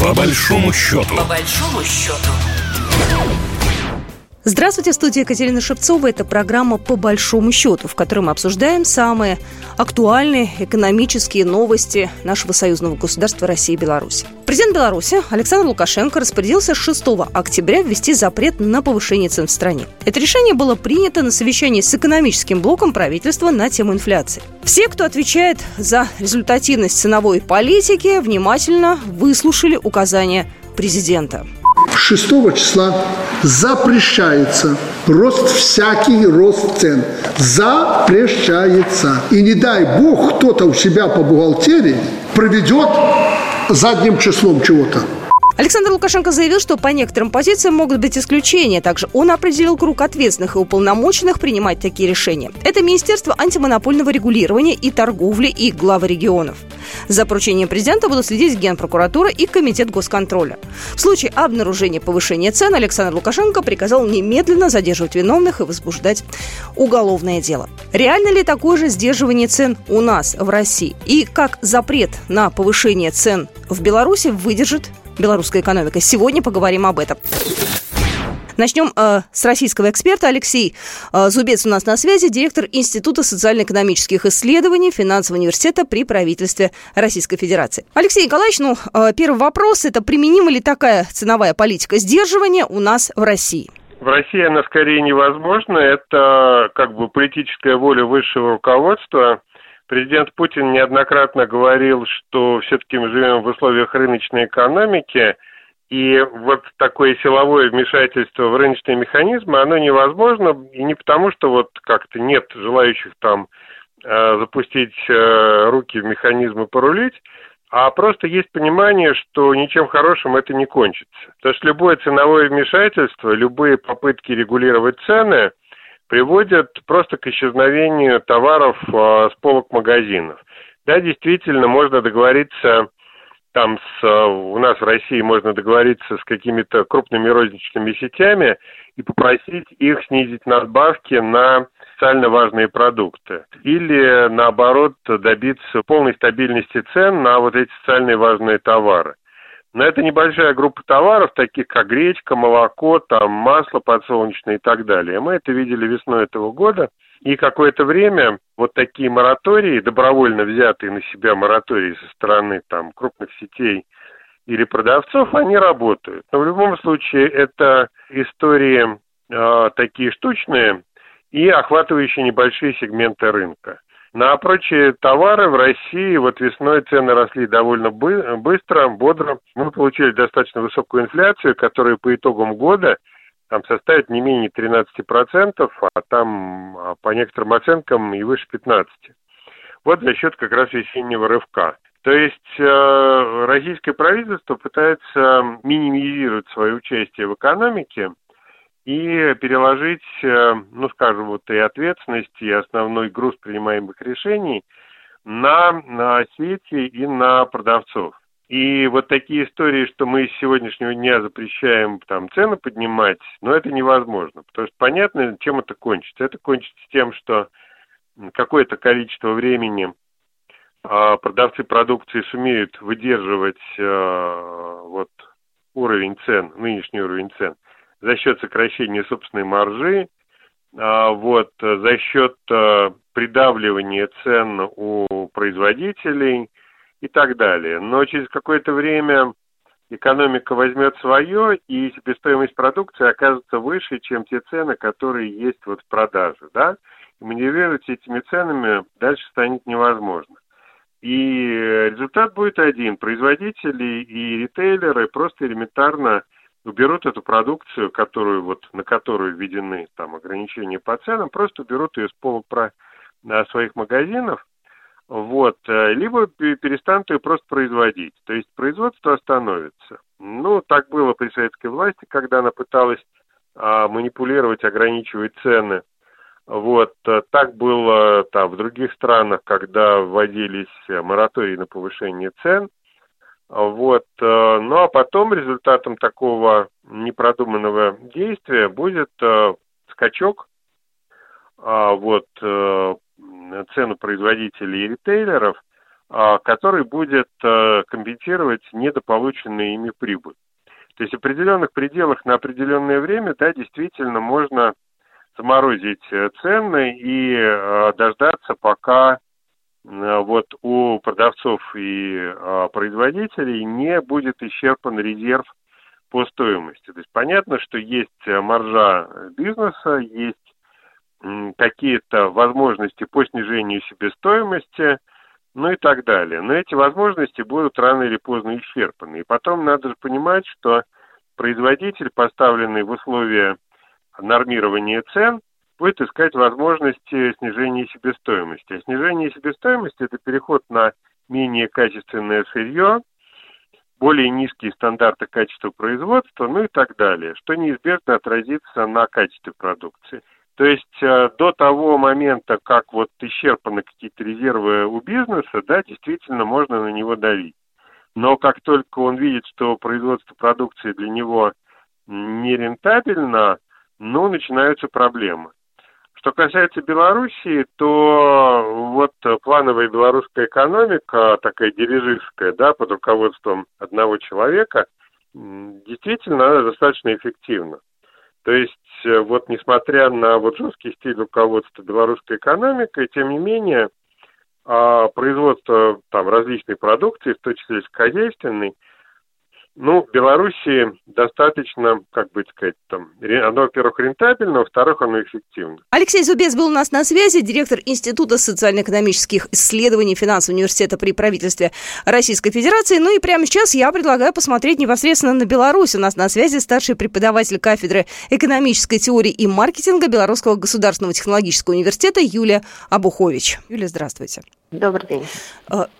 По большому счету. По большому счету. Здравствуйте, в студии Екатерина Шевцова. Это программа «По большому счету», в которой мы обсуждаем самые актуальные экономические новости нашего союзного государства России и Беларуси. Президент Беларуси Александр Лукашенко распорядился 6 октября ввести запрет на повышение цен в стране. Это решение было принято на совещании с экономическим блоком правительства на тему инфляции. Все, кто отвечает за результативность ценовой политики, внимательно выслушали указания президента. 6 числа запрещается рост, всякий рост цен. Запрещается. И не дай бог, кто-то у себя по бухгалтерии проведет задним числом чего-то. Александр Лукашенко заявил, что по некоторым позициям могут быть исключения. Также он определил круг ответственных и уполномоченных принимать такие решения. Это Министерство антимонопольного регулирования и торговли и главы регионов. За поручением президента будут следить Генпрокуратура и Комитет госконтроля. В случае обнаружения повышения цен Александр Лукашенко приказал немедленно задерживать виновных и возбуждать уголовное дело. Реально ли такое же сдерживание цен у нас, в России? И как запрет на повышение цен в Беларуси выдержит белорусская экономика? Сегодня поговорим об этом. Начнем с российского эксперта. Алексей Зубец у нас на связи, директор Института социально-экономических исследований Финансового университета при правительстве Российской Федерации. Алексей Николаевич, первый вопрос – это применима ли такая ценовая политика сдерживания у нас в России? В России она скорее невозможна. Это как бы политическая воля высшего руководства. Президент Путин неоднократно говорил, что все-таки мы живем в условиях рыночной экономики, и вот такое силовое вмешательство в рыночные механизмы, оно невозможно, и не потому, что вот как-то нет желающих там запустить руки в механизмы порулить, а просто есть понимание, что ничем хорошим это не кончится. Потому что любое ценовое вмешательство, любые попытки регулировать цены приводят просто к исчезновению товаров с полок магазинов. Да, действительно, можно договориться... у нас в России можно договориться с какими-то крупными розничными сетями и попросить их снизить надбавки на социально важные продукты. Или, наоборот, добиться полной стабильности цен на вот эти социально важные товары. Но это небольшая группа товаров, таких как гречка, молоко, масло подсолнечное и так далее. Мы это видели весной этого года. И какое-то время вот такие моратории, добровольно взятые на себя моратории со стороны крупных сетей или продавцов, они работают. Но в любом случае это истории такие штучные и охватывающие небольшие сегменты рынка. На прочие товары в России вот весной цены росли довольно быстро, бодро. Мы получили достаточно высокую инфляцию, которая по итогам года составит не менее 13%, а по некоторым оценкам и выше 15%. Вот за счет как раз весеннего рывка. То есть российское правительство пытается минимизировать свое участие в экономике и переложить, и ответственность, и основной груз принимаемых решений на сети и на продавцов. И вот такие истории, что мы с сегодняшнего дня запрещаем цены поднимать, это невозможно. Потому что понятно, чем это кончится. Это кончится тем, что какое-то количество времени продавцы продукции сумеют выдерживать уровень цен, нынешний уровень цен, за счет сокращения собственной маржи, за счет придавливания цен у производителей и так далее. Но через какое-то время экономика возьмет свое, и себестоимость продукции окажется выше, чем те цены, которые есть в продаже. Да? И маневрировать этими ценами дальше станет невозможно. И результат будет один. Производители и ритейлеры просто элементарно уберут эту продукцию, на которую введены ограничения по ценам, просто уберут ее с полок своих магазинов. Либо перестанут ее просто производить. То есть производство остановится. Так было при советской власти, когда она пыталась манипулировать, ограничивать цены. Так было в других странах, когда вводились моратории на повышение цен. А потом результатом такого непродуманного действия будет скачок цену производителей и ритейлеров, который будет компенсировать недополученные ими прибыль. То есть в определенных пределах на определенное время, да, действительно можно заморозить цены и дождаться, пока вот у продавцов и производителей не будет исчерпан резерв по стоимости. То есть понятно, что есть маржа бизнеса, есть какие-то возможности по снижению себестоимости, ну и так далее. Но эти возможности будут рано или поздно исчерпаны. И потом надо же понимать, что производитель, поставленный в условия нормирования цен, будет искать возможности снижения себестоимости. А снижение себестоимости – это переход на менее качественное сырье, более низкие стандарты качества производства, ну и так далее, что неизбежно отразится на качестве продукции. То есть до того момента, как вот исчерпаны какие-то резервы у бизнеса, да, действительно можно на него давить. Но как только он видит, что производство продукции для него нерентабельно, ну, начинаются проблемы. Что касается Белоруссии, то вот плановая белорусская экономика, такая дирижерская, да, под руководством одного человека, действительно она достаточно эффективна. То есть, вот несмотря на вот жесткий стиль руководства белорусской экономикой, тем не менее, производство там различной продукции, в том числе сельскохозяйственной, ну, в Беларуси достаточно, как бы сказать, там, оно, во-первых, рентабельно, во-вторых, оно эффективно. Алексей Зубец был у нас на связи, директор Института социально-экономических исследований Финансового университета при правительстве Российской Федерации. Ну и прямо сейчас я предлагаю посмотреть непосредственно на Беларусь. У нас на связи старший преподаватель кафедры экономической теории и маркетинга Белорусского государственного технологического университета Юлия Абухович. Юлия, здравствуйте. Добрый день.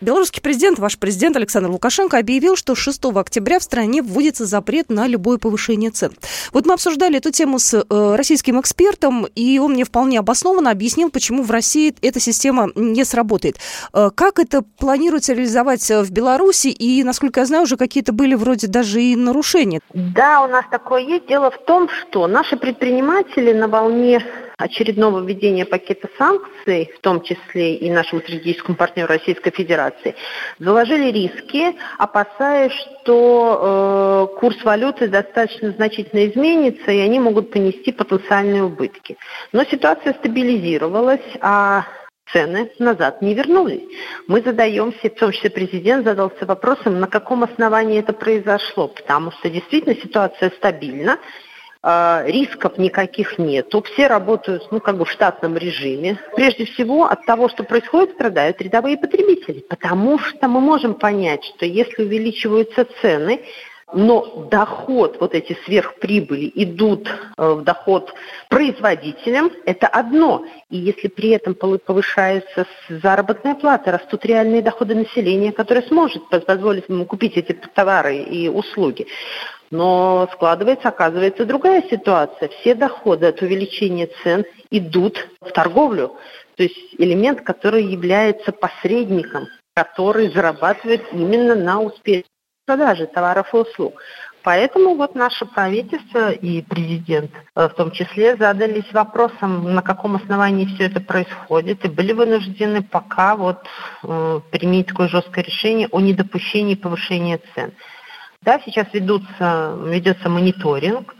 Белорусский президент, ваш президент Александр Лукашенко объявил, что 6 октября в стране вводится запрет на любое повышение цен. Вот мы обсуждали эту тему с российским экспертом, и он мне вполне обоснованно объяснил, почему в России эта система не сработает. Как это планируется реализовать в Беларуси, и, насколько я знаю, уже какие-то были вроде даже и нарушения? Да, у нас такое есть. Дело в том, что наши предприниматели на волне очередного введения пакета санкций, в том числе и нашему стратегическому партнеру Российской Федерации, заложили риски, опасаясь, что курс валюты достаточно значительно изменится, и они могут понести потенциальные убытки. Но ситуация стабилизировалась, а цены назад не вернулись. Мы задаемся, в том числе президент задался вопросом, на каком основании это произошло, потому что действительно ситуация стабильна, рисков никаких нет, все работают в штатном режиме. Прежде всего, от того, что происходит, страдают рядовые потребители, потому что мы можем понять, что если увеличиваются цены, но доход, вот эти сверхприбыли идут в доход производителям, это одно. И если при этом повышается заработная плата, растут реальные доходы населения, которое сможет позволить ему купить эти товары и услуги. Но складывается, оказывается, другая ситуация. Все доходы от увеличения цен идут в торговлю. То есть элемент, который является посредником, который зарабатывает именно на успешной продаже товаров и услуг. Поэтому вот наше правительство и президент в том числе задались вопросом, на каком основании все это происходит, и были вынуждены пока применить такое жесткое решение о недопущении повышения цен. Да, сейчас ведется мониторинг,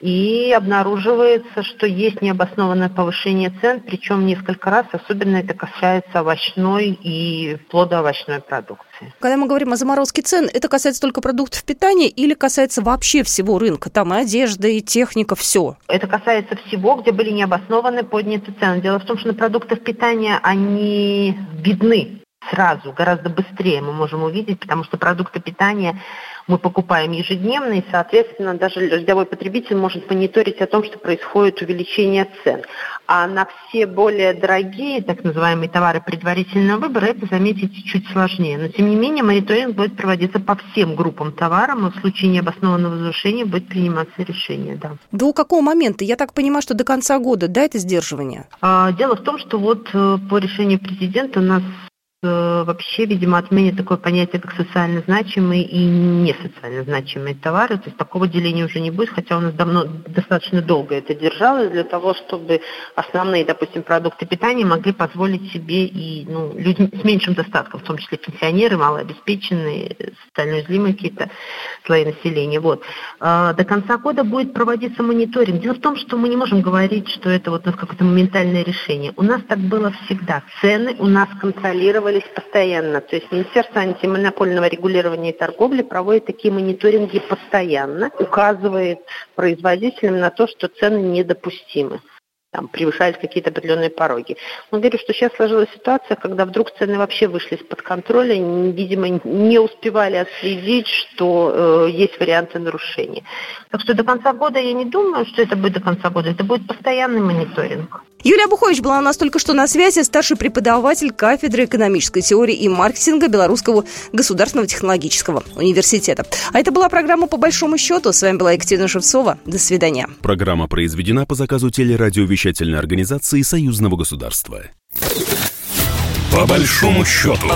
и обнаруживается, что есть необоснованное повышение цен, причем несколько раз, особенно это касается овощной и плодоовощной продукции. Когда мы говорим о заморозке цен, это касается только продуктов питания или касается вообще всего рынка? Там и одежда, и техника, все. Это касается всего, где были необоснованные подняты цены. Дело в том, что на продуктах питания они видны. Сразу, гораздо быстрее мы можем увидеть, потому что продукты питания мы покупаем ежедневно, и, соответственно, даже рядовой потребитель может мониторить о том, что происходит увеличение цен. А на все более дорогие, так называемые товары предварительного выбора, это заметить чуть сложнее. Но, тем не менее, мониторинг будет проводиться по всем группам товаров, и в случае необоснованного возвышения будет приниматься решение. Да. До какого момента? Я так понимаю, что до конца года, да, это сдерживание? Дело в том, что по решению президента у нас вообще, видимо, отменят такое понятие, как социально значимые и не социально значимые товары. То есть такого деления уже не будет, хотя у нас давно достаточно долго это держалось для того, чтобы основные, допустим, продукты питания могли позволить себе и людям с меньшим достатком, в том числе пенсионеры, малообеспеченные, социально уязвимые какие-то слои населения. Вот. До конца года будет проводиться мониторинг. Дело в том, что мы не можем говорить, что это вот у нас какое-то моментальное решение. У нас так было всегда. Цены у нас контролировали постоянно. То есть Министерство антимонопольного регулирования и торговли проводит такие мониторинги постоянно, указывает производителям на то, что цены недопустимы, там, превышают какие-то определенные пороги. Но говорю, что сейчас сложилась ситуация, когда вдруг цены вообще вышли из-под контроля, видимо, не успевали отследить, что есть варианты нарушений. Так что до конца года я не думаю, что это будет до конца года. Это будет постоянный мониторинг. Юлия Абухович была у нас только что на связи, старший преподаватель кафедры экономической теории и маркетинга Белорусского государственного технологического университета. А это была программа «По большому счету». С вами была Екатерина Шевцова. До свидания. Программа произведена по заказу телерадиовещательной организации Союзного государства. По большому счету.